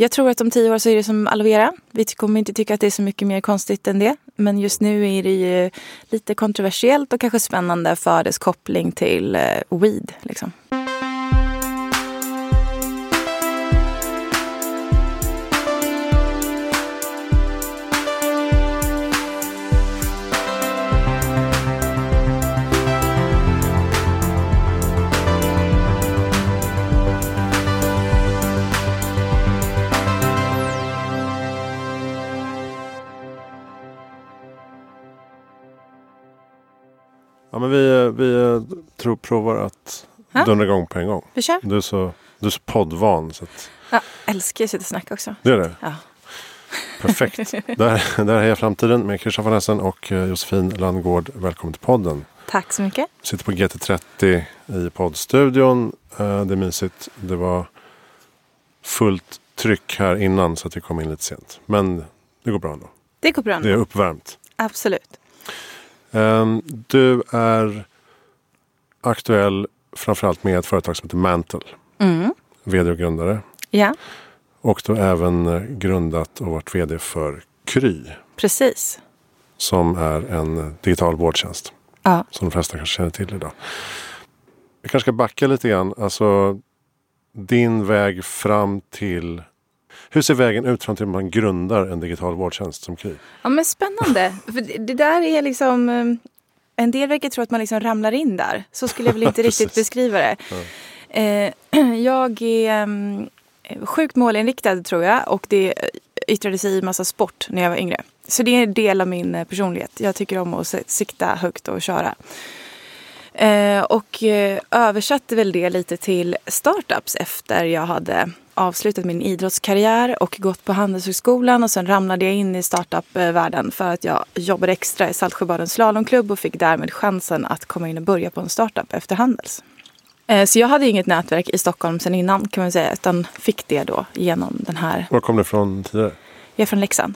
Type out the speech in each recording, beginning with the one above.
Jag tror att om 10 år så är det som aloe vera. Vi kommer inte tycka att det är så mycket mer konstigt än det. Men just nu är det ju lite kontroversiellt och kanske spännande för dess koppling till weed liksom. Ja, men vi tror provar att dundra igång på en gång. Vi kör. Du är så poddvan. Så att... Ja, älskar att sitta och snacka också. Det är det? Ja. Perfekt. Där är framtiden med Christian Farnessen och Josefin Landgård. Välkommen till podden. Tack så mycket. Sitter på GT30 i poddstudion. Det är mysigt. Det var fullt tryck här innan så att vi kom in lite sent. Men det går bra ändå. Det går bra ändå. Det är uppvärmt. Absolut. Du är aktuell framförallt med ett företag som heter Mantle. Mm. VD och grundare. Ja. Och du har även grundat och varit VD för Kry. Precis. Som är en digital vårdtjänst. Ja. Som de flesta kanske känner till idag. Jag kanske ska backa lite grann. Alltså din väg fram till... Hur ser vägen ut fram till att man grundar en digital vårdtjänst som Kry? Ja, men spännande. För det där är liksom... En del verkar tro att man liksom ramlar in där. Så skulle jag väl inte riktigt beskriva det. Ja. Jag är sjukt målinriktad tror jag. Och det yttrade sig i massa sport när jag var yngre. Så det är en del av min personlighet. Jag tycker om att sikta högt och köra. Och översatte väl det lite till startups efter jag hade... avslutat min idrottskarriär och gått på Handelshögskolan och sen ramlade jag in i startup-världen för att jag jobbade extra i Saltsjöbaden slalomklubb och fick därmed chansen att komma in och börja på en startup efter Handels. Så jag hade inget nätverk i Stockholm sen innan kan man säga, utan fick det då genom den här... Var kom du från tidigare? Jag är från Leksand.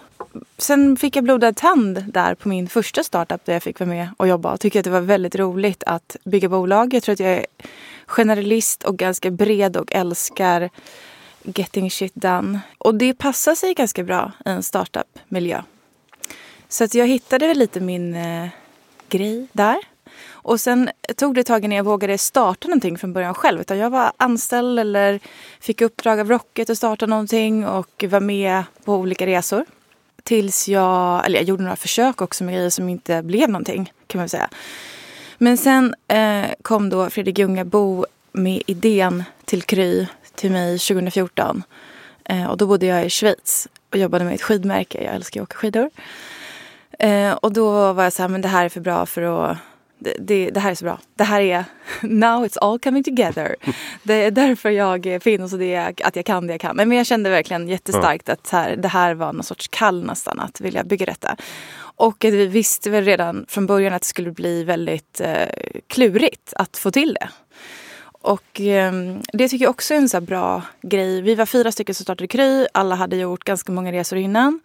Sen fick jag blodad tand där på min första startup där jag fick vara med och jobba. Tycker att det var väldigt roligt att bygga bolag. Jag tror att jag är generalist och ganska bred och älskar... getting shit done. Och det passar sig ganska bra i en startup-miljö. Så att jag hittade väl lite min grej där. Och sen tog det taget när jag vågade starta någonting från början själv. Utan jag var anställd eller fick uppdrag av Rocket att starta någonting. Och var med på olika resor. Tills jag gjorde några försök också med grejer som inte blev någonting kan man säga. Men sen kom då Fredrik Ljungabo med idén till Kry. Till mig 2014 och då bodde jag i Schweiz och jobbade med ett skidmärke, jag älskar att åka skidor och då var jag så här, men det här är för bra för att det här är så bra, det här är now it's all coming together det är därför jag finns och det är att jag kan, men jag kände verkligen jättestarkt att här, det här var någon sorts kall nästan att vilja bygga detta och vi visste väl redan från början att det skulle bli väldigt klurigt att få till det. Och det tycker jag också är en så här bra grej. Vi var 4 stycken som startade Kry. Alla hade gjort ganska många resor innan.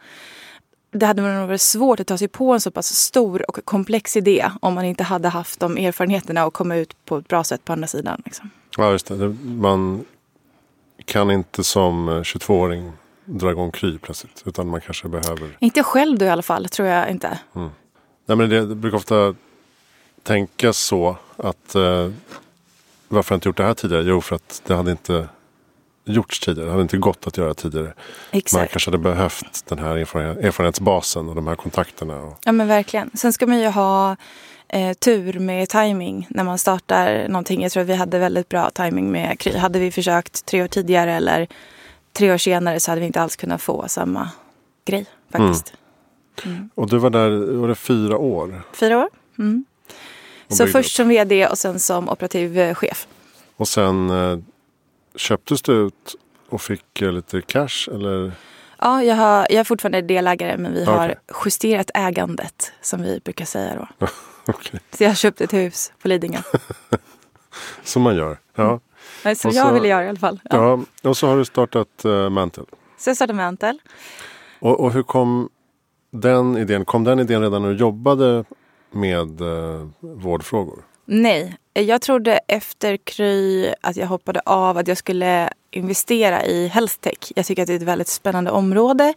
Det hade nog varit svårt att ta sig på en så pass stor och komplex idé om man inte hade haft de erfarenheterna och komma ut på ett bra sätt på andra sidan. Liksom. Ja, just det. Man kan inte som 22-åring dra igång Kry plötsligt, utan man kanske behöver... Inte själv då i alla fall, tror jag inte. Mm. Nej, men det brukar ofta tänkas så att... Varför har jag inte gjort det här tidigare? Jo, för att det hade inte gjorts tidigare. Det hade inte gått att göra tidigare. Exakt. Man kanske hade behövt den här erfarenhetsbasen och de här kontakterna. Och... Ja, men verkligen. Sen ska man ju ha tur med timing när man startar någonting. Jag tror att vi hade väldigt bra timing med Kry. Hade vi försökt 3 år tidigare eller 3 år senare så hade vi inte alls kunnat få samma grej faktiskt. Mm. Mm. Och du var där, var det 4 år? 4 år, mm. Så först som vd och sen som operativ chef. Och sen köptes du ut och fick lite cash eller? Ja, jag är fortfarande delägare men vi har justerat ägandet som vi brukar säga då. Okay. Så jag köpte ett hus på Lidingö. Som man gör, ja. Mm. Som jag ville göra i alla fall. Ja. Ja, och så har du startat Mantle. Så jag startade Mantle. Och hur kom den idén? Kom den idén redan när du jobbade med vårdfrågor? Nej, jag trodde efter Kry att jag hoppade av att jag skulle investera i healthtech. Jag tycker att det är ett väldigt spännande område.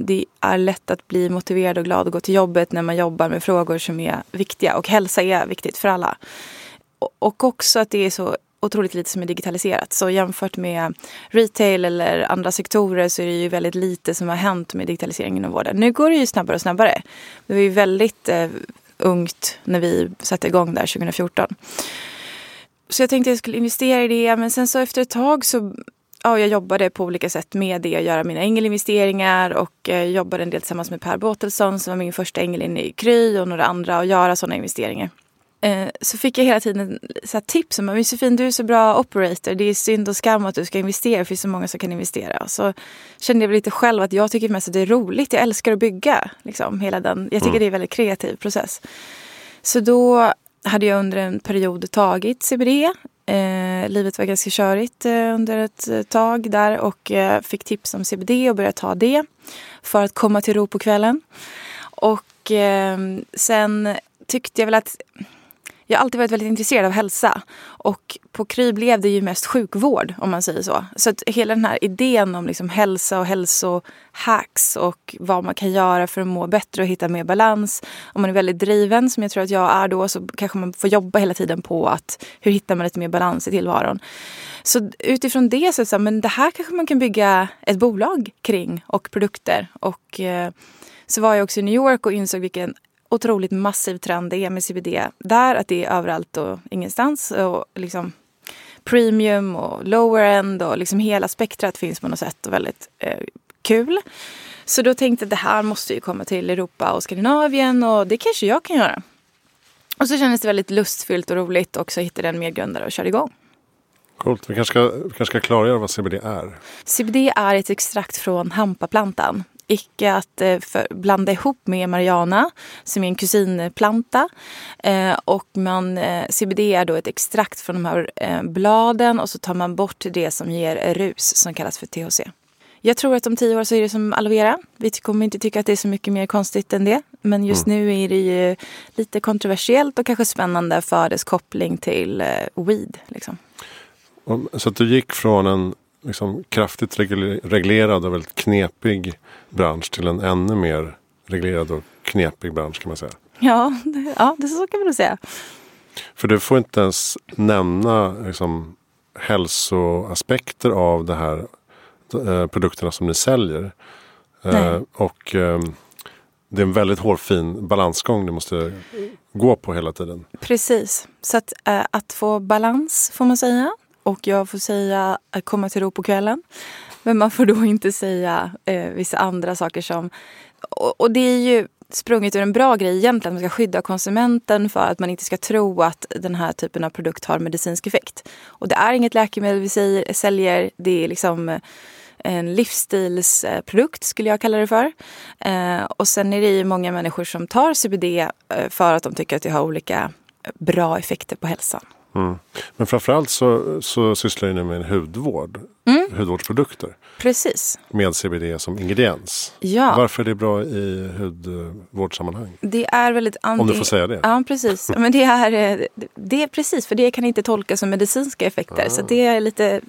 Det är lätt att bli motiverad och glad och gå till jobbet när man jobbar med frågor som är viktiga. Och hälsa är viktigt för alla. Och också att det är så otroligt lite som är digitaliserat. Så jämfört med retail eller andra sektorer så är det ju väldigt lite som har hänt med digitaliseringen av vården. Nu går det ju snabbare och snabbare. Det var ju väldigt ungt när vi satte igång där 2014. Så jag tänkte att jag skulle investera i det. Men sen så efter ett tag så... Ja, jag jobbade på olika sätt med det. Göra mina ängelinvesteringar och jobbade en del tillsammans med Per Båtelsson som var min första ängel in i Kry och några andra och göra sådana investeringar. Så fick jag hela tiden så här tips om att Josefin, du är så bra operator. Det är synd och skam att du ska investera. Det finns så många som kan investera. Så kände jag lite själv att jag tycker mest att det är roligt. Jag älskar att bygga. Liksom, hela den. Jag tycker det är en väldigt kreativ process. Så då hade jag under en period tagit CBD. Livet var ganska körigt under ett tag där och fick tips om CBD och började ta det för att komma till ro på kvällen. Och sen tyckte jag väl att jag alltid varit väldigt intresserad av hälsa och på Kry blev det ju mest sjukvård om man säger så. Så att hela den här idén om liksom hälsa och hälsohacks och vad man kan göra för att må bättre och hitta mer balans. Om man är väldigt driven som jag tror att jag är då så kanske man får jobba hela tiden på att hur hittar man lite mer balans i tillvaron. Så utifrån det så men det här kanske man kan bygga ett bolag kring och produkter. Och så var jag också i New York och insåg vilken otroligt massiv trend det är med CBD där, att det är överallt och ingenstans och liksom premium och lower end och liksom hela spektrat finns på något sätt och väldigt kul. Så då tänkte jag att det här måste ju komma till Europa och Skandinavien och det kanske jag kan göra. Och så kändes det väldigt lustfyllt och roligt och så hittade jag en medgrundare och körde igång. Coolt, vi kanske ska klargöra vad CBD är. CBD är ett extrakt från hampaplantan. Icke att blanda ihop med marijuana som är en kusinplanta och CBD är då ett extrakt från de här bladen och så tar man bort det som ger rus som kallas för THC. Jag tror att om 10 år så är det som aloe vera. Vi kommer inte tycka att det är så mycket mer konstigt än det. Men just nu är det ju lite kontroversiellt och kanske spännande för dess koppling till weed. Liksom. Så att du gick från en liksom kraftigt reglerad och väldigt knepig bransch till en ännu mer reglerad och knepig bransch kan man säga. Ja, det så kan man väl säga. För du får inte ens nämna liksom, hälsoaspekter av det här produkterna som ni säljer. Och det är en väldigt hårfin balansgång du måste gå på hela tiden. Precis, så att få balans får man säga. Och jag får säga att komma till ro på kvällen. Men man får då inte säga vissa andra saker som... Och det är ju sprunget ur en bra grej egentligen. Man ska skydda konsumenten för att man inte ska tro att den här typen av produkt har medicinsk effekt. Och det är inget läkemedel vi säljer. Det är liksom en livsstilsprodukt skulle jag kalla det för. Och sen är det ju många människor som tar CBD för att de tycker att det har olika bra effekter på hälsan. Mm. Men framförallt så sysslar jag nu med en hudvård, hudvårdsprodukter. Precis. Med CBD som ingrediens. Ja. Varför är det bra i hudvårdssammanhang? Det är väldigt om du får säga det. Ja, precis. Men det är precis, för det kan inte tolkas som medicinska effekter. Ah. Så det är lite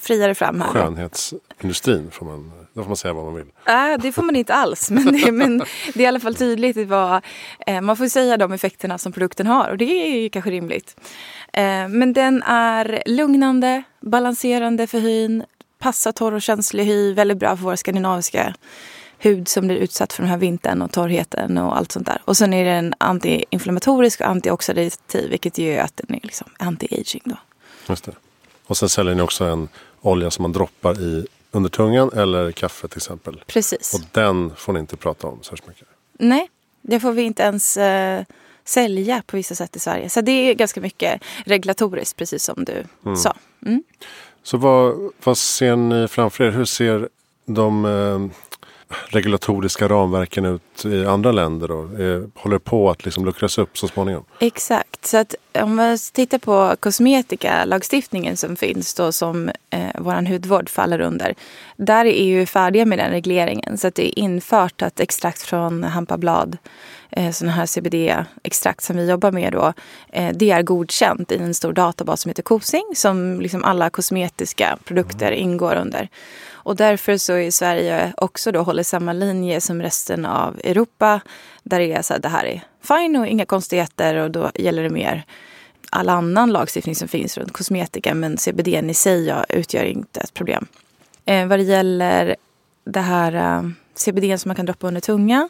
friare fram här. Skönhetsindustrin får man... Då får man säga vad man vill. Nej, det får man inte alls. Men det är i alla fall tydligt vad man får säga de effekterna som produkten har. Och det är ju kanske rimligt. Men den är lugnande, balanserande för hyn. Passar torr och känslig hy. Väldigt bra för vår skandinaviska hud som blir utsatt för den här vintern och torrheten och allt sånt där. Och sen är den antiinflammatorisk och antioxidativ. Vilket gör att den är liksom anti-aging då. Just det. Och sen säljer ni också en olja som man droppar i... Under tungan eller kaffe till exempel. Precis. Och den får ni inte prata om så mycket. Nej, det får vi inte ens sälja på vissa sätt i Sverige. Så det är ganska mycket regulatoriskt, precis som du sa. Mm. Så vad ser ni framför er? Hur ser de regulatoriska ramverken ut i andra länder då? Håller på att liksom luckras upp så småningom? Exakt, så att om vi tittar på kosmetikalagstiftningen som finns då som våran hudvård faller under, där är EU färdiga med den regleringen så att det är infört att extrakt från hampablad sådana här CBD-extrakt som vi jobbar med då, det är godkänt i en stor databas som heter Cosing, som liksom alla kosmetiska produkter ingår under. Och därför så är Sverige också då håller samma linje som resten av Europa, där det är så här, det här är fine och inga konstigheter, och då gäller det mer all annan lagstiftning som finns runt kosmetika, men CBD i sig utgör inte ett problem. Vad det gäller det här CBD som man kan droppa under tunga,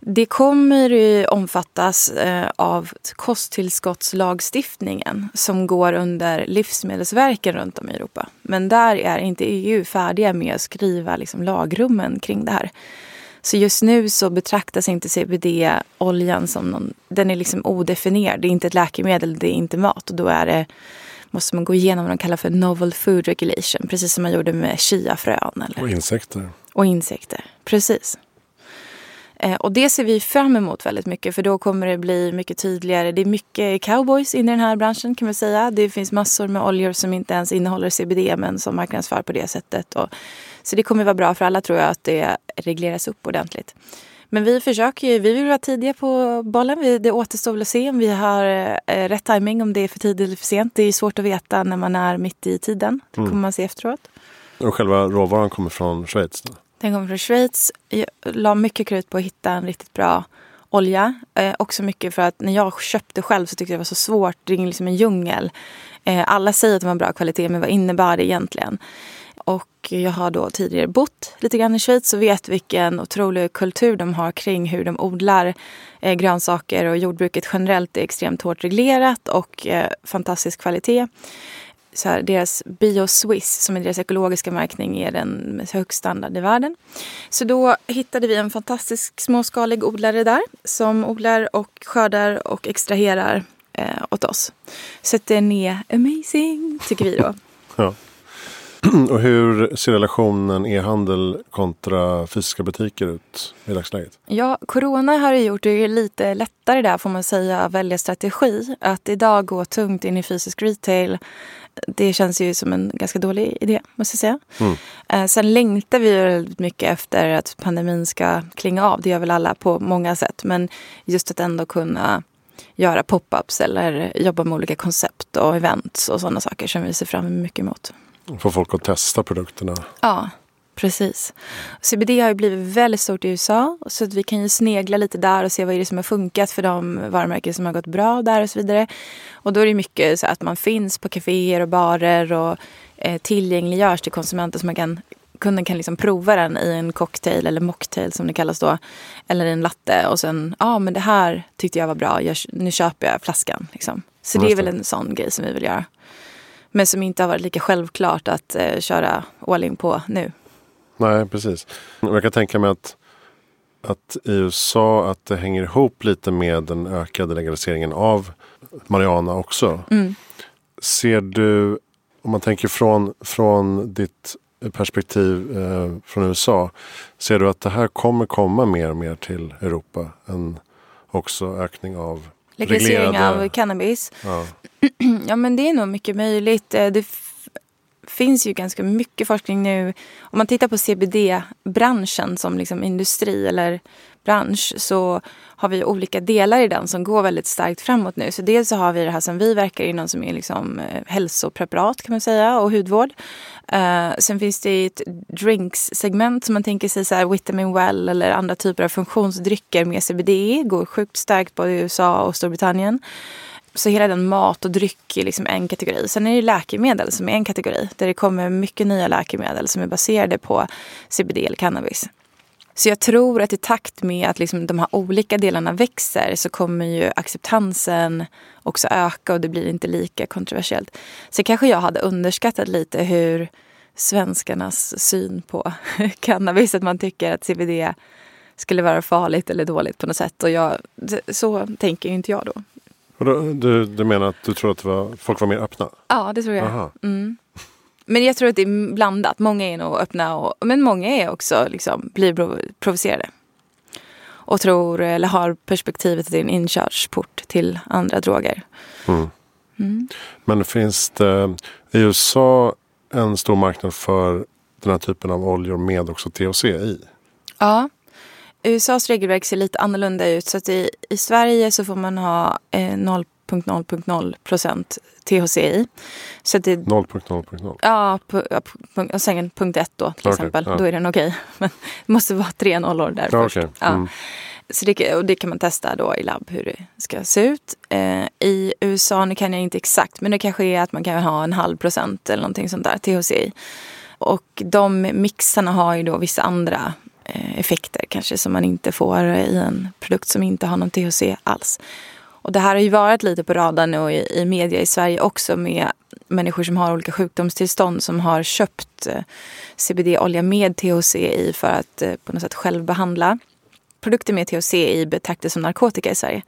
det kommer ju omfattas av kosttillskottslagstiftningen som går under livsmedelsverken runt om i Europa. Men där är inte EU färdiga med att skriva liksom lagrummen kring det här. Så just nu så betraktas inte CBD-oljan som någon, den är liksom odefinierad. Det är inte ett läkemedel, det är inte mat. Och då är det, måste man gå igenom vad de kallar för novel food regulation. Precis som man gjorde med chiafrön. Eller? Och insekter. Och insekter, precis. Och det ser vi fram emot väldigt mycket, för då kommer det bli mycket tydligare. Det är mycket cowboys in i den här branschen, kan man säga. Det finns massor med oljor som inte ens innehåller CBD men som marknadsför på det sättet. Och så det kommer vara bra för alla, tror jag, att det regleras upp ordentligt. Men vi försöker ju, vi vill vara tidiga på bollen. Det återstår väl att se om vi har rätt timing, om det är för tidigt eller för sent. Det är svårt att veta när man är mitt i tiden. Det kommer man se efteråt. Och själva råvaran kommer från Schweiz då? Den kommer från Schweiz. Jag la mycket krut på att hitta en riktigt bra olja. Också mycket för att när jag köpte själv så tyckte jag det var så svårt. Det är liksom en djungel. Alla säger att det var en bra kvalitet, men vad innebär det egentligen? Och jag har då tidigare bott lite grann i Schweiz och vet vilken otrolig kultur de har kring hur de odlar grönsaker, och jordbruket generellt är extremt hårt reglerat och fantastisk kvalitet. Så här, deras Bio-Swiss, som är deras ekologiska märkning, är den högst standard i världen. Så då hittade vi en fantastisk småskalig odlare där som odlar och skördar och extraherar åt oss. Så att den är amazing, tycker vi då. Ja. Och hur ser relationen e-handel kontra fysiska butiker ut i dagsläget? Ja, corona har gjort det lite lättare där, får man säga, att välja strategi. Att idag gå tungt in i fysisk retail, det känns ju som en ganska dålig idé, måste jag säga. Sen längtar vi väldigt mycket efter att pandemin ska klinga av. Det gör väl alla på många sätt, men just att ändå kunna göra pop-ups eller jobba med olika koncept och events och sådana saker som vi ser fram mycket emot. Får folk att testa produkterna. Ja, precis. CBD har ju blivit väldigt stort i USA, så att vi kan ju snegla lite där och se vad är det som har funkat för de varumärken som har gått bra där och så vidare. Och då är det mycket så att man finns på kaféer och barer och tillgängliggörs till konsumenter, så man kan, kunden kan liksom prova den i en cocktail eller mocktail som det kallas då, eller i en latte, och sen, men det här tyckte jag var bra, nu köper jag flaskan liksom. Så det är väl en sån grej som vi vill göra. Men som inte har varit lika självklart att köra all in på nu. Nej, precis. Jag kan tänka mig att i USA att det hänger ihop lite med den ökade legaliseringen av marijuana också. Mm. Ser du, om man tänker från ditt perspektiv från USA, ser du att det här kommer komma mer och mer till Europa, en också ökning av legalisering av cannabis? Ja. Ja, men det är nog mycket möjligt. Det finns ju ganska mycket forskning nu. Om man tittar på CBD-branschen som liksom industri eller bransch, så har vi olika delar i den som går väldigt starkt framåt nu. Så dels så har vi det här som vi verkar inom, som är liksom hälsopreparat kan man säga, och hudvård. Sen finns det ett drinks-segment som man tänker sig så här, Vitamin Well eller andra typer av funktionsdrycker med CBD, går sjukt starkt både i USA och Storbritannien. Så hela den mat och dryck är liksom en kategori. Sen är det läkemedel som är en kategori, där det kommer mycket nya läkemedel som är baserade på CBD eller cannabis. Så jag tror att i takt med att liksom de här olika delarna växer, så kommer ju acceptansen också öka och det blir inte lika kontroversiellt. Så kanske jag hade underskattat lite hur svenskarnas syn på cannabis, att man tycker att CBD skulle vara farligt eller dåligt på något sätt. Och så tänker ju inte jag då. Du menar att du tror att folk var mer öppna? Ja, det tror jag. Men jag tror att det är blandat. Många är nog öppna, men många är också liksom, blir provocerade. Och tror, eller har perspektivet att det är en inkörsport till andra droger. Men finns det i USA en stor marknad för den här typen av oljor med också THC i? Ja. USAs regelverk ser lite annorlunda ut, så att i Sverige så får man ha 0,0,0% THC i. Så att det 0,0,0? Ja, och sen .1 då till exempel. Ja. Då är den okej. Men det måste vara 3 nollor där först. Okay. Mm. Ja. Så det kan man testa då i labb hur det ska se ut. I USA, nu kan jag inte exakt, men det kanske är att man kan ha 0,5% eller någonting sånt där THC i. Och de mixarna har ju då vissa andra effekter kanske som man inte får i en produkt som inte har någon THC alls. Och det här har ju varit lite på radarn och i media i Sverige också, med människor som har olika sjukdomstillstånd som har köpt CBD-olja med THC i för att på något sätt självbehandla. Produkter med THC i betraktas som narkotika i Sverige.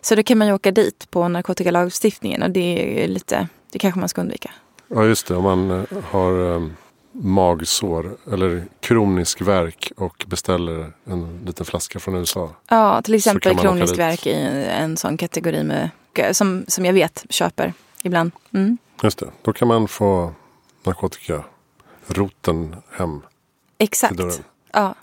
Så då kan man ju åka dit på narkotikalagstiftningen, och det är lite, det kanske man ska undvika. Ja just det, om man har magsår eller kronisk värk och beställer en liten flaska från USA. Ja, till exempel kronisk värk i en sån kategori med, som jag vet köper ibland. Mm. Just det, då kan man få narkotikaroten hem. Exakt, till dörren. Ja.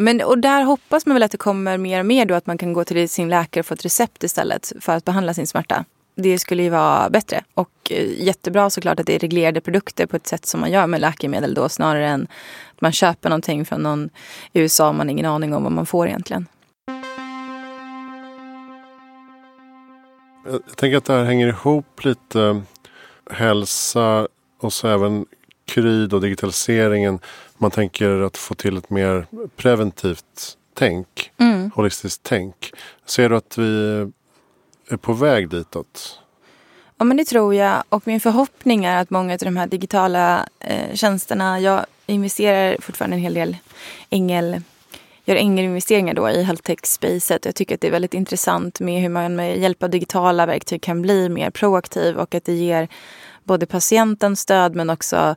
Men, och där hoppas man väl att det kommer mer och mer då, att man kan gå till sin läkare och få ett recept istället för att behandla sin smärta. Det skulle ju vara bättre, och jättebra såklart att det är reglerade produkter på ett sätt som man gör med läkemedel då, snarare än att man köper någonting från någon i USA man har ingen aning om vad man får egentligen. Jag tänker att det här hänger ihop lite, hälsa och så även kryd och digitaliseringen. Man tänker att få till ett mer preventivt tänk, holistiskt tänk. Ser du att vi är på väg ditåt? Ja, men det tror jag. Och min förhoppning är att många av de här digitala tjänsterna, jag investerar fortfarande en hel del gör ängelinvesteringar då i healthtech-spacet. Jag tycker att det är väldigt intressant med hur man med hjälp av digitala verktyg kan bli mer proaktiv, och att det ger både patienten stöd men också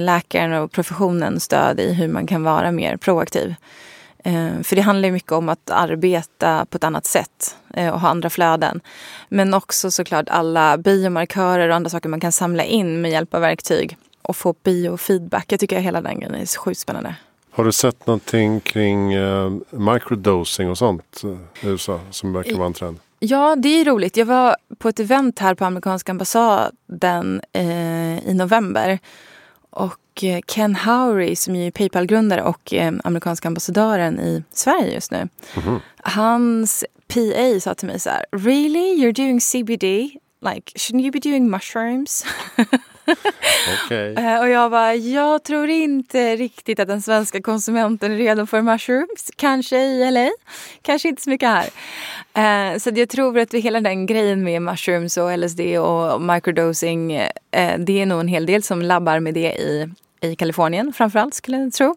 läkaren och professionen stöd i hur man kan vara mer proaktiv. För det handlar ju mycket om att arbeta på ett annat sätt och ha andra flöden. Men också såklart alla biomarkörer och andra saker man kan samla in med hjälp av verktyg och få biofeedback. Jag tycker att hela den grejen är så sjukt spännande. Har du sett någonting kring microdosing och sånt i USA som verkar vara en trend? Ja, det är roligt. Jag var på ett event här på amerikanska ambassaden i november. Och Ken Howery, som är PayPal-grundare och amerikanska ambassadören i Sverige just nu. Mm-hmm. Hans PA sa till mig så här: "Really? You're doing CBD? Like, shouldn't you be doing mushrooms?" Okay. Och jag bara, jag tror inte riktigt att den svenska konsumenten är redo för mushrooms. Kanske i LA, kanske inte så mycket här. Så jag tror att hela den grejen med mushrooms och LSD och microdosing, det är nog en hel del som labbar med det i Kalifornien framförallt, skulle jag tro.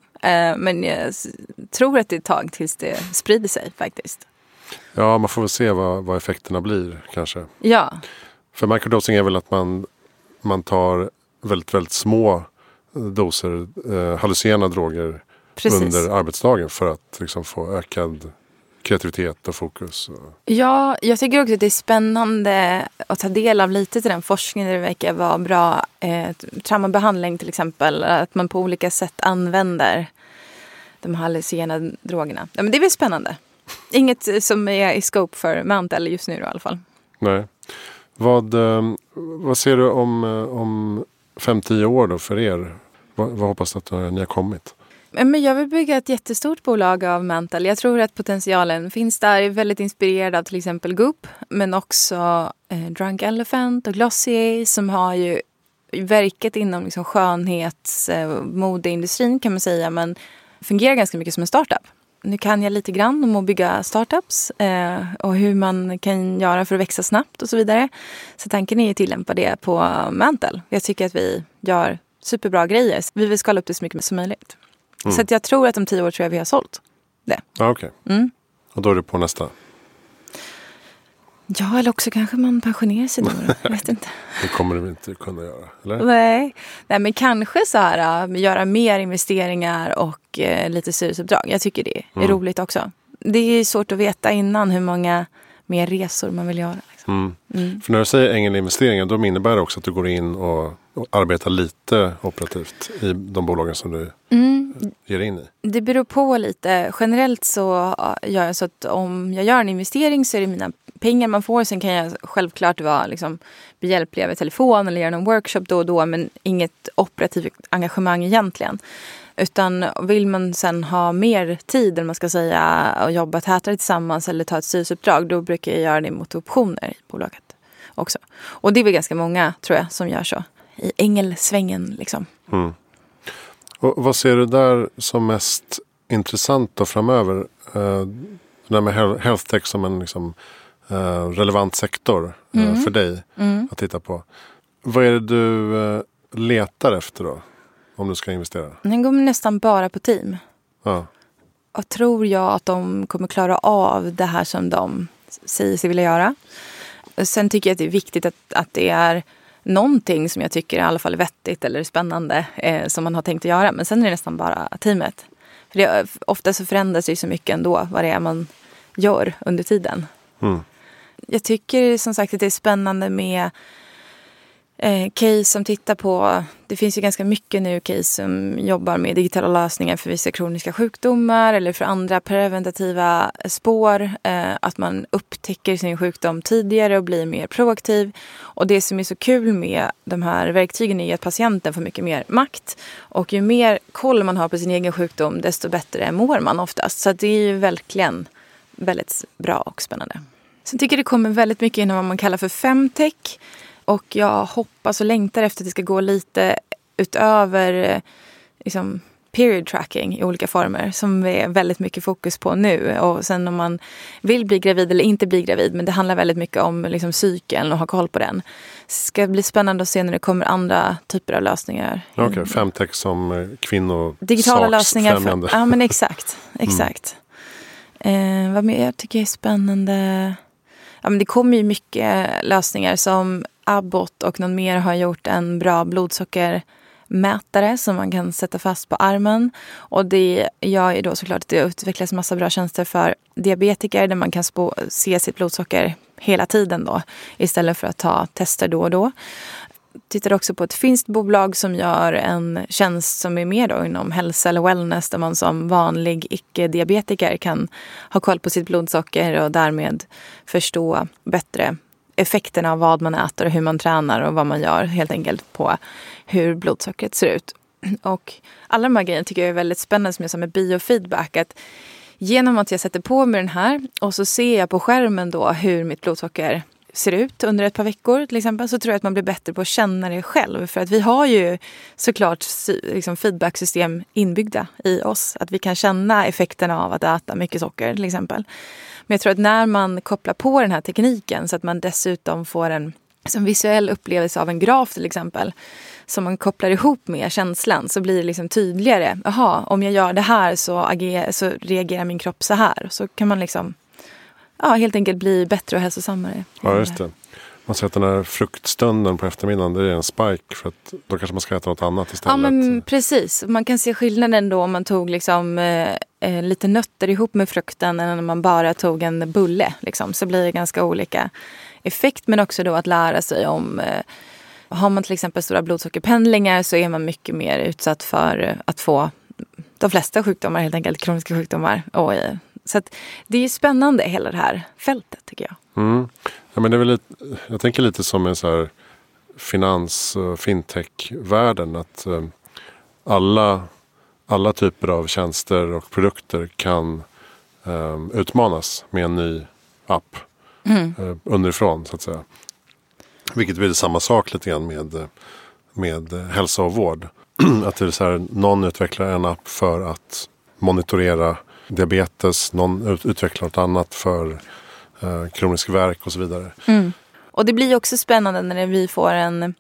Men jag tror att det är ett tag tills det sprider sig faktiskt. Ja, man får väl se vad effekterna blir kanske. Ja. För microdosing är väl att man tar väldigt, väldigt små doser hallucinogena droger. Precis. Under arbetsdagen för att liksom få ökad kreativitet och fokus. Ja, jag tycker också att det är spännande att ta del av lite till den forskningen där det verkar vara bra. Traumabehandling till exempel, att man på olika sätt använder de hallucinogena drogerna. Ja, men det är väl spännande. Inget som är i scope för Mantel just nu då, i alla fall. Nej. Vad ser du om 5-10 år då för er? Vad hoppas att ni har kommit? Men jag vill bygga ett jättestort bolag av Mantel. Jag tror att potentialen finns där. Jag är väldigt inspirerad av till exempel Goop, men också Drunk Elephant och Glossier, som har ju verkat inom liksom skönhets- och modeindustrin kan man säga, men fungerar ganska mycket som en startup. Nu kan jag lite grann om att bygga startups och hur man kan göra för att växa snabbt och så vidare. Så tanken är att tillämpa det på Mantel. Jag tycker att vi gör superbra grejer. Vi vill skala upp det så mycket som möjligt. Mm. Så att jag tror att om 10 år tror jag vi har sålt det. Ja, okej. Okay. Mm. Och då är du på nästa? Ja, eller också kanske man pensionerar sig då. Jag vet inte. Det kommer du inte kunna göra, eller? Nej, men kanske så här, göra mer investeringar och lite styrelseuppdrag. Jag tycker det är roligt också. Det är ju svårt att veta innan hur många mer resor man vill göra. Liksom. Mm. Mm. För när du säger ängelinvesteringar, då innebär det också att du går in och arbetar lite operativt i de bolagen som du ger in i? Det beror på lite. Generellt så gör jag så att om jag gör en investering så är det mina pengar man får. Sen kan jag självklart vara liksom behjälplig över telefon eller göra någon workshop då och då, men inget operativt engagemang egentligen. Utan vill man sen ha mer tid, eller man ska säga, och jobba tätare tillsammans eller ta ett styrelseuppdrag, då brukar jag göra det mot optioner i bolaget också. Och det är väl ganska många, tror jag, som gör så. I ängelsvängen liksom. Mm. Och vad ser du där som mest intressant då framöver? Det där med health tech som en liksom, relevant sektor för dig att titta på. Vad är det du letar efter då? Om du ska investera? Den går nästan bara på team. Ja. Och tror jag att de kommer klara av det här som de säger sig vilja göra. Sen tycker jag att det är viktigt att det är någonting som jag tycker i alla fall är vettigt eller spännande som man har tänkt att göra. Men sen är det nästan bara teamet. För det, ofta så förändras det ju så mycket ändå vad det är man gör under tiden. Mm. Jag tycker som sagt att det är spännande med case som tittar på, det finns ju ganska mycket nu case som jobbar med digitala lösningar för vissa kroniska sjukdomar eller för andra preventativa spår, att man upptäcker sin sjukdom tidigare och blir mer proaktiv. Och det som är så kul med de här verktygen är att patienten får mycket mer makt, och ju mer koll man har på sin egen sjukdom desto bättre mår man oftast. Så det är ju verkligen väldigt bra och spännande. Sen tycker jag det kommer väldigt mycket inom vad man kallar för femtech. Och jag hoppas och längtar efter att det ska gå lite utöver liksom, period tracking i olika former. Som vi är väldigt mycket fokus på nu. Och sen om man vill bli gravid eller inte bli gravid. Men det handlar väldigt mycket om liksom, cykeln och ha koll på den. Det ska bli spännande att se när det kommer andra typer av lösningar. Okej, femtech som kvinnor. Digitala lösningar. Ja, men exakt. Vad mer jag tycker är spännande? Ja, men det kommer ju mycket lösningar som Abbott och någon mer har gjort en bra blodsockermätare som man kan sätta fast på armen. Och det gör ju då såklart att det utvecklas massa bra tjänster för diabetiker där man kan se sitt blodsocker hela tiden då istället för att ta tester då och då. Tittar också på ett finskt bolag som gör en tjänst som är mer då inom hälsa eller wellness där man som vanlig icke-diabetiker kan ha koll på sitt blodsocker och därmed förstå bättre effekterna av vad man äter och hur man tränar och vad man gör helt enkelt på hur blodsockret ser ut. Och alla de här grejerna tycker jag är väldigt spännande som jag sa med biofeedback, att genom att jag sätter på mig den här och så ser jag på skärmen då hur mitt blodsocker ser ut under ett par veckor till exempel, så tror jag att man blir bättre på att känna det själv, för att vi har ju såklart liksom feedbacksystem inbyggda i oss, att vi kan känna effekterna av att äta mycket socker till exempel. Men jag tror att när man kopplar på den här tekniken så att man dessutom får en som visuell upplevelse av en graf till exempel som man kopplar ihop med känslan, så blir det liksom tydligare, aha, om jag gör det här så reagerar min kropp så här, så kan man liksom helt enkelt bli bättre och hälsosammare. Ja, just det. Man ser att den här fruktstunden på eftermiddagen, det är en spike, för att då kanske man ska äta något annat istället. Ja, men precis. Man kan se skillnaden då om man tog liksom, lite nötter ihop med frukten än om man bara tog en bulle. Liksom. Så blir det ganska olika effekt, men också då att lära sig om har man till exempel stora blodsockerpendlingar så är man mycket mer utsatt för att få de flesta sjukdomar, helt enkelt kroniska sjukdomar. Och så att det är ju spännande hela det här fältet tycker jag. Mm. Ja, men det är väl lite, jag tänker lite som en så här finans- och fintech-världen, att alla typer av tjänster och produkter kan utmanas med en ny app underifrån så att säga. Vilket blir samma sak lite grann med hälsa och vård. Att det är så här, någon utvecklar en app för att monitorera diabetes, någon utvecklar något annat för kronisk värk och så vidare. Mm. Och det blir också spännande när vi får en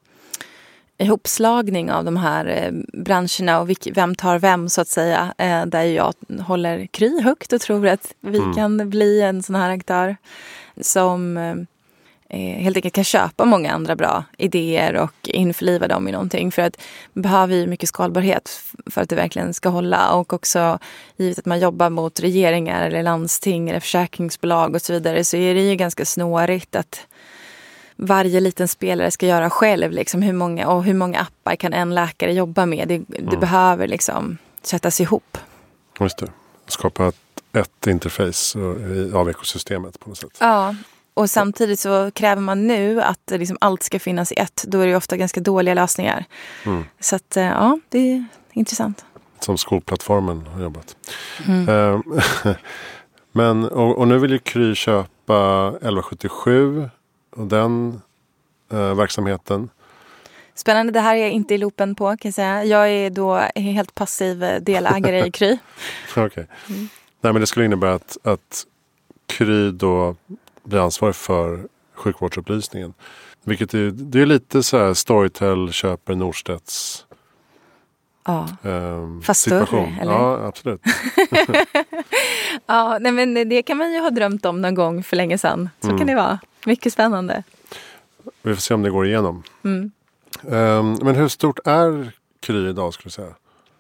ihopslagning av de här branscherna och vem tar vem så att säga, där jag håller Kry högt och tror att vi kan bli en sån här aktör som helt enkelt kan köpa många andra bra idéer och införliva dem i någonting, för att behöver ju mycket skalbarhet för att det verkligen ska hålla, och också givet att man jobbar mot regeringar eller landsting eller försäkringsbolag och så vidare, så är det ju ganska snårigt att varje liten spelare ska göra själv liksom, hur många appar kan en läkare jobba med, det behöver liksom sättas ihop. Just det. Skapa ett interface av ekosystemet på något sätt. Ja, och samtidigt så kräver man nu att liksom allt ska finnas i ett. Då är det ofta ganska dåliga lösningar. Mm. Så att, ja, det är intressant. Som skolplattformen har jobbat. Mm. Men, och nu vill ju Kry köpa 1177 och den verksamheten. Spännande, det här är jag inte i loopen på, kan jag säga. Jag är då helt passiv delägare i Kry. Okej. Okay. Mm. Nej, men det skulle innebära att Kry då blir ansvarig för sjukvårdsupplysningen. Vilket det är lite så här Storytel köper Norstedts. Ja, fast situation. Större, eller? Ja, absolut. Ja, nej, men det kan man ju ha drömt om någon gång för länge sedan. Så kan det vara. Mycket spännande. Vi får se om det går igenom. Mm. Men hur stort är Kry idag, skulle du säga?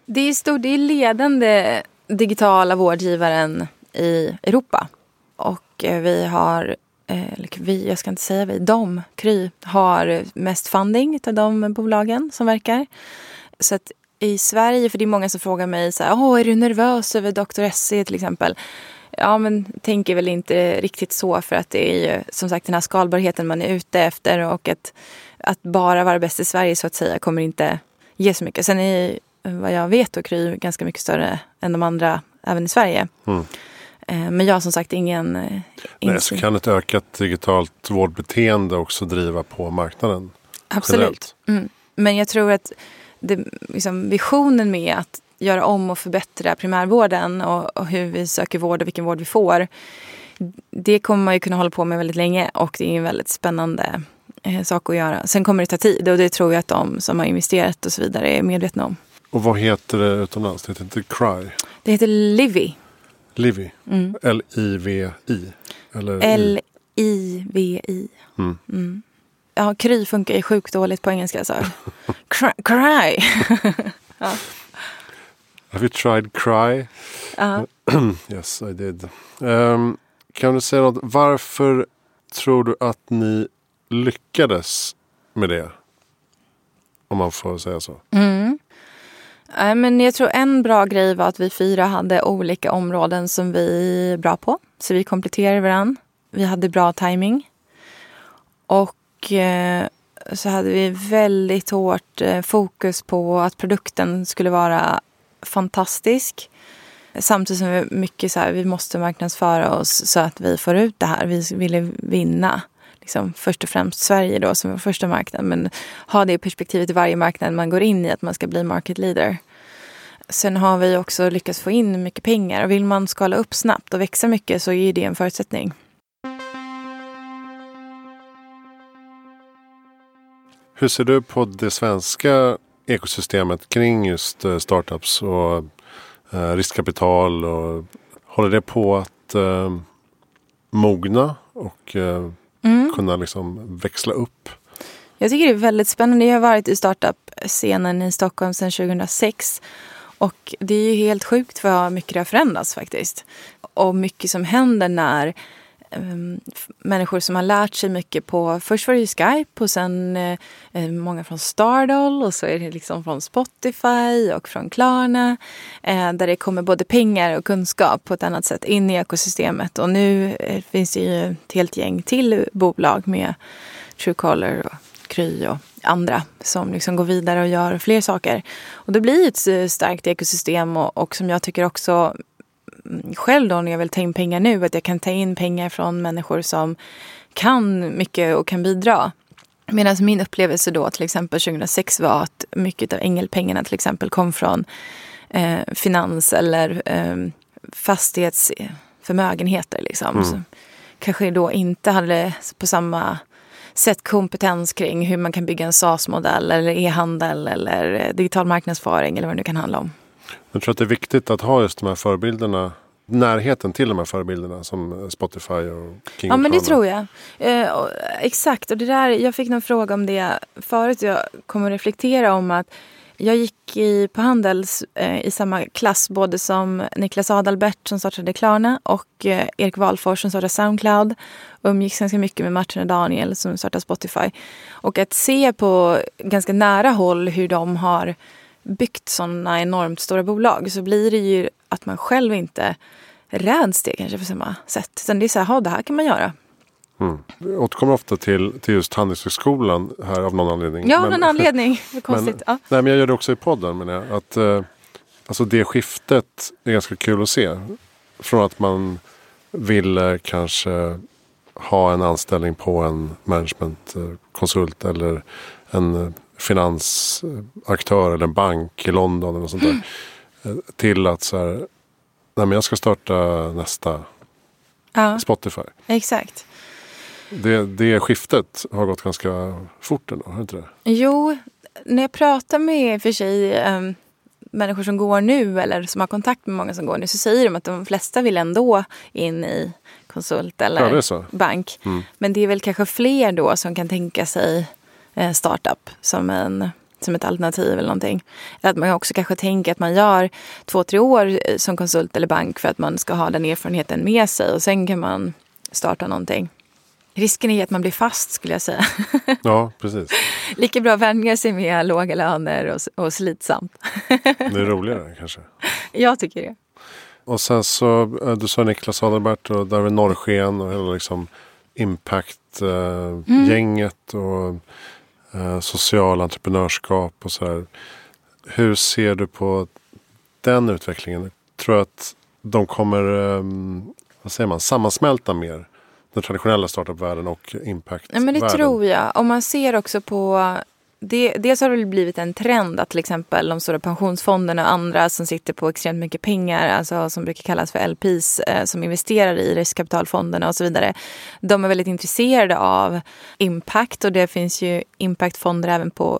Det är stort, det är ledande digitala vårdgivaren i Europa. Och vi har, Kry har mest funding av de bolagen som verkar. Så att i Sverige, för det är många som frågar mig så här, är du nervös över Dr. SC till exempel? Ja, men tänker väl inte riktigt så, för att det är ju som sagt den här skalbarheten man är ute efter, och att bara vara bäst i Sverige så att säga kommer inte ge så mycket. Sen är vad jag vet och Kry ganska mycket större än de andra även i Sverige. Mm. Men jag har som sagt ingen... Nej, så kan ett ökat digitalt vårdbeteende också driva på marknaden? Absolut. Mm. Men jag tror att det, liksom, visionen med att göra om och förbättra primärvården och hur vi söker vård och vilken vård vi får, det kommer man ju kunna hålla på med väldigt länge, och det är en väldigt spännande sak att göra. Sen kommer det ta tid, och det tror jag att de som har investerat och så vidare är medvetna om. Och vad heter det utomlands? Det heter inte Kry. Det heter Livy. Livy? Mm. L-I-V-I? Eller L-I-V-I. Mm. Mm. Ja, Kry funkar ju sjukt dåligt på engelska. Så. Kry! Ja. Have you tried Kry? Ja. Yes, I did. Kan du säga något? Varför tror du att ni lyckades med det? Om man får säga så. Mm. Men jag tror en bra grej var att vi fyra hade olika områden som vi är bra på. Så vi kompletterade varandra. Vi hade bra timing. Och så hade vi väldigt hårt fokus på att produkten skulle vara fantastisk. Samtidigt som vi mycket så här, vi måste marknadsföra oss så att vi får ut det här. Vi ville vinna liksom, först och främst Sverige då, som var första marknaden. Men ha det perspektivet i varje marknad man går in i, att man ska bli market leader. Sen har vi också lyckats få in mycket pengar. Och vill man skala upp snabbt och växa mycket så är det en förutsättning. Hur ser du på det svenska ekosystemet kring just startups och riskkapital? Och håller det på att mogna och kunna liksom växla upp? Jag tycker det är väldigt spännande. Jag har varit i startup-scenen i Stockholm sedan 2006. Och det är ju helt sjukt vad mycket det har förändrats faktiskt. Och mycket som händer när människor som har lärt sig mycket på, först var det ju Skype och sen många från Stardoll, och så är det liksom från Spotify och från Klarna, där det kommer både pengar och kunskap på ett annat sätt in i ekosystemet. Och nu finns det ju ett helt gäng till bolag med Truecaller och Kry och andra som liksom går vidare och gör fler saker. Och det blir ett starkt ekosystem, och som jag tycker också själv då, när jag vill ta in pengar nu, att jag kan ta in pengar från människor som kan mycket och kan bidra. Medan min upplevelse då till exempel 2006 var att mycket av ängelpengarna till exempel kom från finans eller fastighetsförmögenheter liksom. Mm. Så kanske då inte hade på samma sätt kompetens kring hur man kan bygga en SaaS-modell eller e-handel eller digital marknadsföring eller vad det nu kan handla om. Jag tror att det är viktigt att ha just de här förebilderna, närheten till de här förebilderderna som Spotify och King. Ja, men det tror jag. Exakt, och det där, jag fick någon fråga om det förut. Jag kommer reflektera om att jag gick på Handels i samma klass både som Niklas Adalbert som startade Klarna och Erik Wahlfors som startade Soundcloud. Och umgicks ganska mycket med Martin och Daniel som startade Spotify. Och att se på ganska nära håll hur de har byggt sådana enormt stora bolag så blir det ju att man själv inte räds det kanske på samma sätt. Sen det är så här, det här kan man göra. Mm. Vi återkommer ofta till just Handelshögskolan här av någon anledning. Ja, någon anledning. Konstigt. Men, ja. Nej, men jag gör det också i podden, men jag. Att, alltså det skiftet är ganska kul att se. Från att man ville kanske ha en anställning på en managementkonsult eller en finansaktör eller en bank i London eller något sånt där. Till att så här, nej men jag ska starta nästa Spotify. Exakt. Det skiftet har gått ganska fort ändå, har inte det? Jo, när jag pratar med för sig människor som går nu eller som har kontakt med många som går nu så säger de att de flesta vill ändå in i konsult eller bank. Mm. Men det är väl kanske fler då som kan tänka sig startup som ett alternativ eller någonting. Att man också kanske tänker att man gör 2-3 år som konsult eller bank för att man ska ha den erfarenheten med sig och sen kan man starta någonting. Risken är att man blir fast, skulle jag säga. Ja, precis. Lika bra vänja sig med låga löner och slitsamt. Det är roligare kanske. Jag tycker det. Och sen så, du sa Niklas Adalbert och där med Norrsken och hela liksom Impact-gänget och social entreprenörskap och så här. Hur ser du på den utvecklingen? Jag tror att de kommer, sammansmälta mer? Den traditionella startup-världen och impact-världen. Men det tror jag. Om man ser också på... Dels har det blivit en trend att till exempel de stora pensionsfonderna och andra som sitter på extremt mycket pengar, alltså som brukar kallas för LPs, som investerar i riskkapitalfonderna och så vidare. De är väldigt intresserade av impact och det finns ju impactfonder även på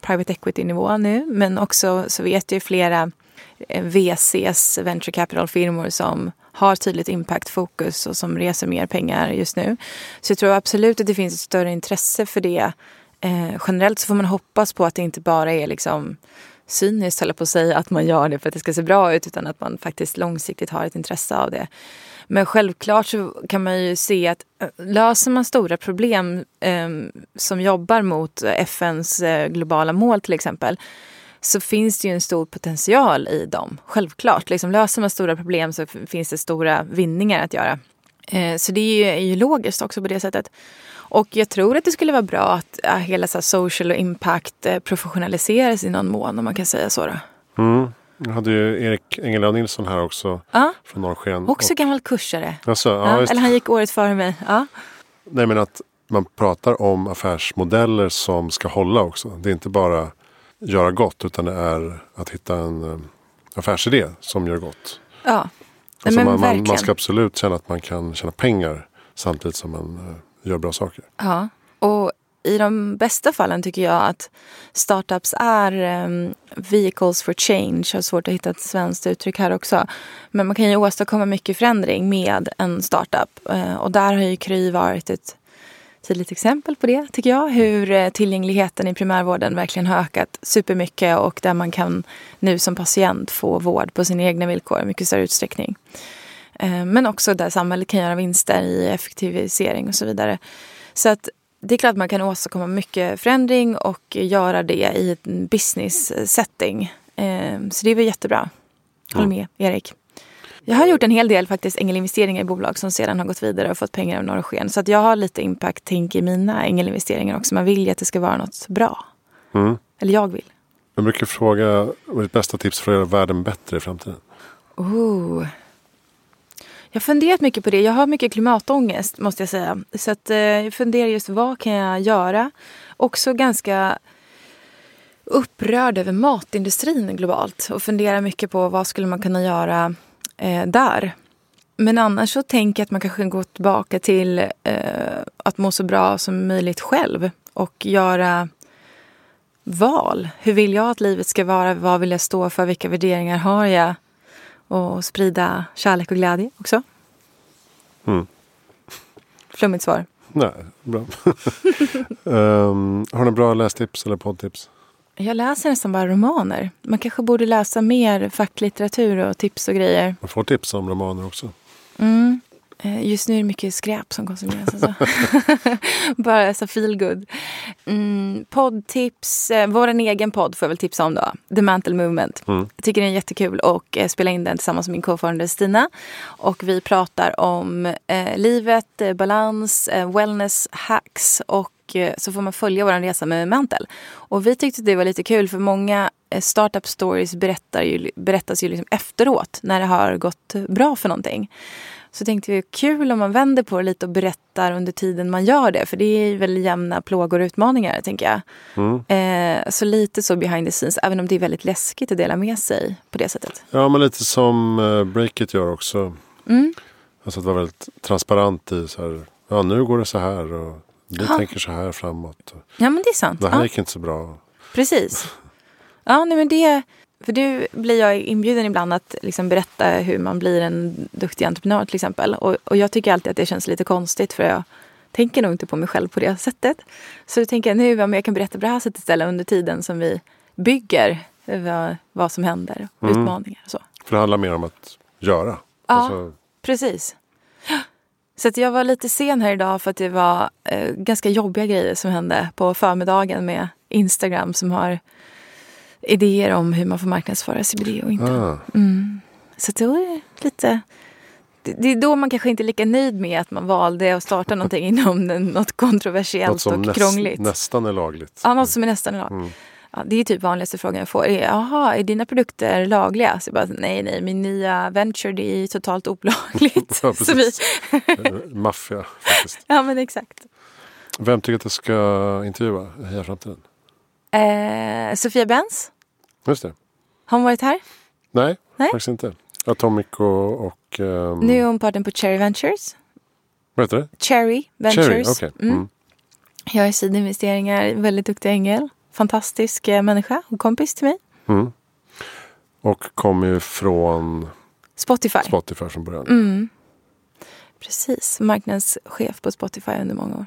private equity-nivå nu. Men också så vet ju flera VCs, venture capital-firmor som har tydligt impactfokus och som reser mer pengar just nu. Så jag tror absolut att det finns ett större intresse för det. Generellt så får man hoppas på att det inte bara är liksom cyniskt eller på att säga att man gör det för att det ska se bra ut utan att man faktiskt långsiktigt har ett intresse av det. Men självklart så kan man ju se att löser man stora problem som jobbar mot FNs globala mål till exempel, så finns det ju en stor potential i dem. Självklart. Liksom löser man stora problem så finns det stora vinningar att göra. Så det är ju logiskt också på det sättet. Och jag tror att det skulle vara bra att hela så här, social och impact professionaliseras i någon mån, om man kan säga så då. Mm. Jag hade ju Erik Nilsson här också. Från Norrsken. Också gammal kursare. Alltså, eller han gick året före mig. Ja. Nej, men att man pratar om affärsmodeller som ska hålla också. Det är inte bara... göra gott, utan det är att hitta en affärsidé som gör gott. Ja, alltså men verkligen. Man ska absolut känna att man kan tjäna pengar samtidigt som man gör bra saker. Ja, och i de bästa fallen tycker jag att startups är vehicles for change. Jag har svårt att hitta ett svenskt uttryck här också. Men man kan ju åstadkomma mycket förändring med en startup. Och där har ju Kry varit ett tydligt exempel på det, tycker jag. Hur tillgängligheten i primärvården verkligen har ökat supermycket och där man kan nu som patient få vård på sina egna villkor i mycket större utsträckning. Men också där samhället kan göra vinster i effektivisering och så vidare. Så att det är klart att man kan åstadkomma mycket förändring och göra det i en business setting. Så det är väl jättebra. Håll med, Erik. Jag har gjort en hel del faktiskt ängelinvesteringar i bolag som sedan har gått vidare och fått pengar av Norrsken. Så att jag har lite impact-tänk i mina ängelinvesteringar också. Man vill ju att det ska vara något bra. Mm. Eller jag vill. Jag brukar fråga vad ditt bästa tips för att göra världen bättre i framtiden? Jag har funderat mycket på det. Jag har mycket klimatångest, måste jag säga. Så att, jag funderar just vad kan jag göra. Också ganska... upprörd över matindustrin globalt. Och funderar mycket på vad skulle man kunna göra... där. Men annars så tänker jag att man kanske går tillbaka till att må så bra som möjligt själv och göra val. Hur vill jag att livet ska vara? Vad vill jag stå för? Vilka värderingar har jag? Och sprida kärlek och glädje också. Mm. Flummigt svar. Nej, bra. Har du bra lästips eller poddtips? Jag läser nästan bara romaner. Man kanske borde läsa mer facklitteratur och tips och grejer. Man får tips om romaner också. Mm. Just nu är det mycket skräp som konsumeras. Alltså. Bara så feel good. Poddtips. Vår egen podd får jag väl tipsa om då. The Mantle Movement. Jag tycker den är jättekul och spela in den tillsammans med min co-founder Stina. Och vi pratar om livet, balans, wellness, hacks och så får man följa vår resa med Mantle. Och vi tyckte det var lite kul för många startup stories berättas ju liksom efteråt när det har gått bra för någonting. Så tänkte vi, kul om man vänder på det lite och berättar under tiden man gör det. För det är väl jämna plågor och utmaningar, tänker jag. Så lite så behind the scenes, även om det är väldigt läskigt att dela med sig på det sättet. Ja, men lite som Break It gör också. Alltså att vara väldigt transparent i så här, ja nu går det så här och vi tänker så här framåt. Ja, men det är sant. Det här gick inte så bra. Precis. Ja, nej men det... För nu blir jag inbjuden ibland att liksom berätta hur man blir en duktig entreprenör till exempel. Och jag tycker alltid att det känns lite konstigt för jag tänker nog inte på mig själv på det sättet. Så jag tänker nu om jag kan berätta på det här sättet istället under tiden som vi bygger vad som händer, utmaningar och så. För det handlar mer om att göra. Ja, alltså... precis. Så att jag var lite sen här idag för att det var ganska jobbiga grejer som hände på förmiddagen med Instagram som har... idéer om hur man får marknadsföra CBD och inte. Så det är lite... Det är då man kanske inte är lika nöjd med att man valde att starta någonting inom något kontroversiellt något som och krångligt. Nästan är lagligt. Ja, något som är nästan lagligt. Ja, det är typ vanligaste frågan jag får. Jaha, är dina produkter lagliga? Så jag bara, nej, min nya venture det är totalt olagligt. Ja, precis. Maffia faktiskt. Ja, men exakt. Vem tycker att jag ska intervjua här framtiden? Sofia Benz. Just det. Har hon varit här? Nej, faktiskt inte. Atomic och nu är hon parten på Cherry Ventures. Vad heter det? Cherry Ventures. Cherry, okay. Jag är sidinvesteringar, väldigt duktig ängel. Fantastisk människa och kompis till mig. Och kommer ju från Spotify från början. Precis, marknadschef på Spotify under många år.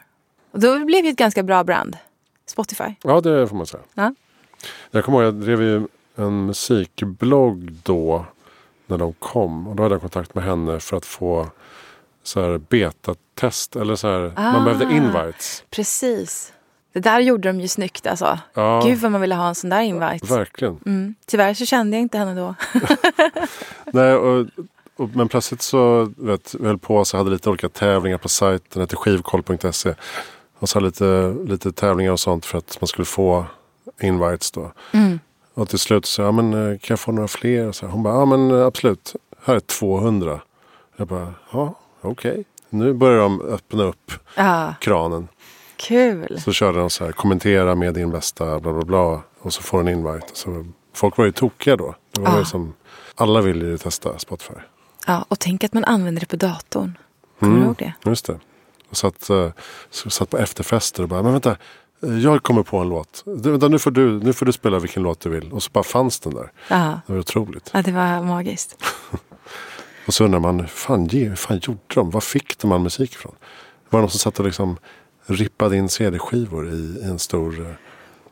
Och då blev det ett ganska bra brand. Spotify. Ja, det får man säga. Ja. Jag kommer ihåg, jag drev ju en musikblogg då när de kom. Och då hade jag kontakt med henne för att få så här betatest. Eller så här, man behövde invites. Precis. Det där gjorde de ju snyggt alltså. Ja. Gud vad man ville ha en sån där invite. Ja, verkligen. Tyvärr så kände jag inte henne då. Nej, men plötsligt så höll på så hade lite olika tävlingar på sajten. Hette skivkoll.se. Och så lite tävlingar och sånt för att man skulle få invites då. Och till slut så, ja men kan jag få några fler? Och så, hon bara, ja men absolut, här är 200. Jag bara, ja okej. Nu börjar de öppna upp kranen. Kul. Så körde de så här, kommentera med din bästa bla bla bla. Och så får en invite. Så folk var ju tokiga då. Det var liksom, alla ville ju testa Spotify. Ja, och tänk att man använder det på datorn. Kommer du ihåg det? Just det. Och satt på efterfester och bara, men vänta, jag kommer på en låt. Vänta, nu får du spela vilken låt du vill. Och så bara fanns den där. Aha. Det var otroligt. Ja, det var magiskt. Och så undrar man, fan gjorde de? Var fick de all musik ifrån? Var det någon som satt och liksom rippade in cd-skivor i en stor,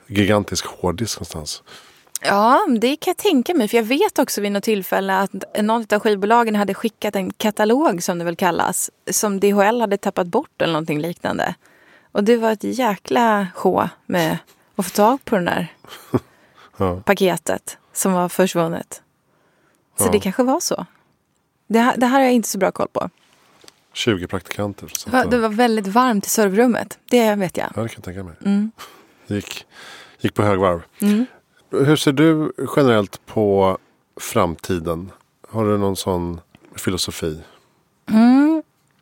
gigantisk hårddisk någonstans? Ja, det kan jag tänka mig. För jag vet också vid något tillfälle att någon av skivbolagen hade skickat en katalog som det väl kallas. Som DHL hade tappat bort eller någonting liknande. Och det var ett jäkla sjå med att få tag på den där paketet som var försvunnet. Så det kanske var så. Det här har jag inte så bra koll på. 20 praktikanter. Det var väldigt varmt i serverrummet. Det vet jag. Ja, det kan jag tänka mig. Gick på högvarv. Hur ser du generellt på framtiden? Har du någon sån filosofi?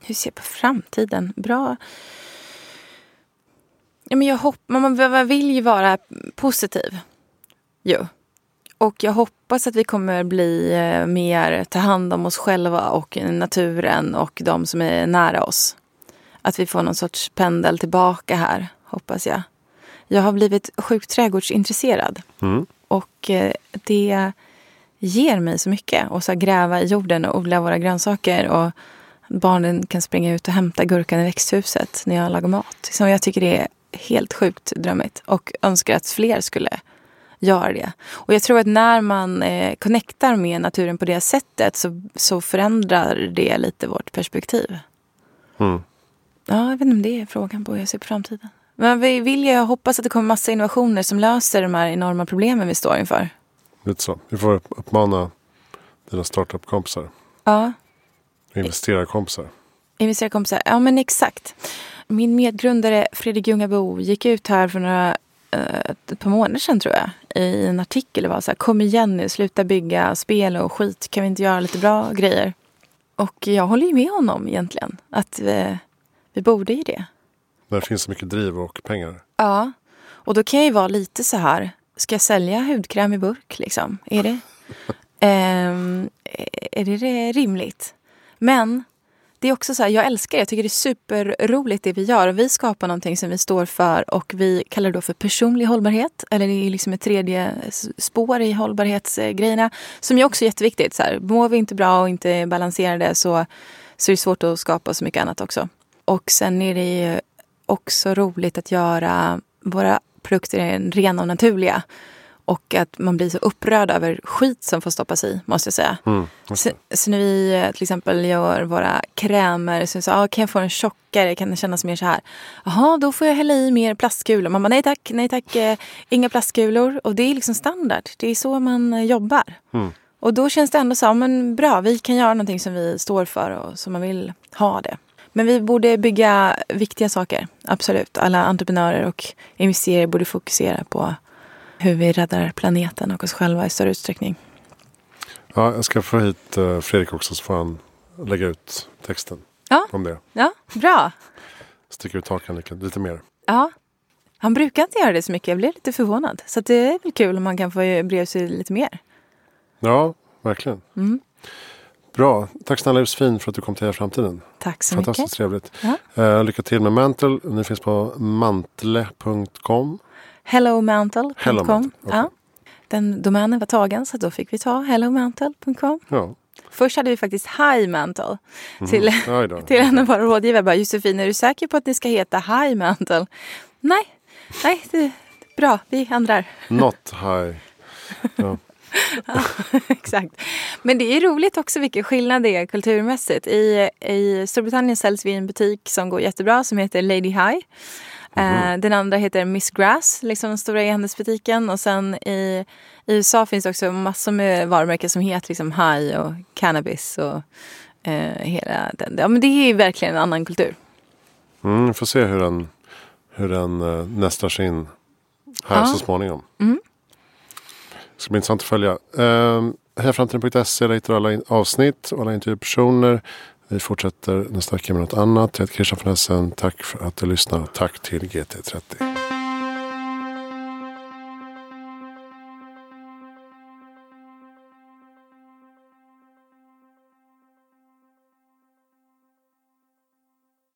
Hur ser jag på framtiden? Bra. Ja, men jag man vill ju vara positiv. Jo. Och jag hoppas att vi kommer bli mer ta hand om oss själva och naturen och de som är nära oss. Att vi får någon sorts pendel tillbaka här, hoppas jag. Jag har blivit sjukt trädgårdsintresserad. Och det ger mig så mycket. Och så gräva i jorden och odla våra grönsaker. Och barnen kan springa ut och hämta gurkan i växthuset när jag lagar mat. Så jag tycker det är helt sjukt drömmigt. Och önskar att fler skulle gör det. Och jag tror att när man connectar med naturen på det sättet så förändrar det lite vårt perspektiv. Mm. Ja, jag vet inte om det är frågan på hur jag ser på framtiden. Men jag hoppas att det kommer massa innovationer som löser de här enorma problemen vi står inför. Lite så. Vi får uppmana dina startup-kompisar. Ja. Investerarkompisar. Investerarkompisar, ja men exakt. Min medgrundare Fredrik Ljungabo gick ut här för ett par månader sedan tror jag i en artikel. Det var så här, kom igen nu, sluta bygga spel och skit. Kan vi inte göra lite bra grejer? Och jag håller ju med honom egentligen. Att vi borde ju det. Där finns så mycket driv och pengar. Ja, och då kan jag ju vara lite så här. Ska jag sälja hudkräm i burk liksom? Är det rimligt? Men det är också så här, jag älskar det. Jag tycker det är superroligt det vi gör. Vi skapar någonting som vi står för och vi kallar det då för personlig hållbarhet. Eller det är liksom ett tredje spår i hållbarhetsgrejerna. Som är också jätteviktigt. Så här, mår vi inte bra och inte balanserade så är det svårt att skapa så mycket annat också. Och sen är det ju också roligt att göra våra produkter rena och naturliga. Och att man blir så upprörd över skit som får stoppas i, måste jag säga. Mm, okay. Så när vi till exempel gör våra krämer så kan jag få en tjockare, kan det kännas mer så här. Jaha, då får jag hälla i mer plastkulor. Man bara, nej tack, inga plastkulor. Och det är liksom standard, det är så man jobbar. Mm. Och då känns det ändå så här, men bra, vi kan göra någonting som vi står för och som man vill ha det. Men vi borde bygga viktiga saker, absolut. Alla entreprenörer och investerare borde fokusera på hur vi räddar planeten och oss själva i större utsträckning. Ja, jag ska få hit Fredrik också så får han lägga ut texten om det. Ja, bra. Sticker ut takan lite mer. Ja, han brukar inte göra det så mycket. Jag blev lite förvånad. Så att det är väl kul om man kan få breda sig lite mer. Ja, verkligen. Mm. Bra. Tack snälla Josefin för att du kom till Här Framtiden. Tack så mycket. Fantastiskt trevligt. Ja. Lycka till med Mantle. Ni finns på mantle.com. HelloMantle.com. Okay. Ja. Den domänen var tagen så då fick vi ta HelloMantle.com. Ja. Först hade vi faktiskt Hi Mantle till en av våra rådgivare. Bara, Josefin, är du säker på att ni ska heta Hi Mantle? Nej, det är bra. Vi ändrar. Not high. Ja. Ja, exakt. Men det är roligt också vilken skillnad det är kulturmässigt. I Storbritannien säljs vi en butik som går jättebra som heter Lady High. Mm. Den andra heter Miss Grass, liksom den stora e-handelsbutiken. Och sen i USA finns det också massor med varumärken som heter liksom High och Cannabis och hela den. Ja, men det är ju verkligen en annan kultur. Vi får se hur den nästar sin här så småningom. Mm. Det ska bli intressant att följa. Härframtiden.se, där hittar alla avsnitt och alla intervjupersoner. Vi fortsätter nästa vecka med något annat. Jag heter Christian Farnessen. Tack för att du lyssnar. Tack till GT30.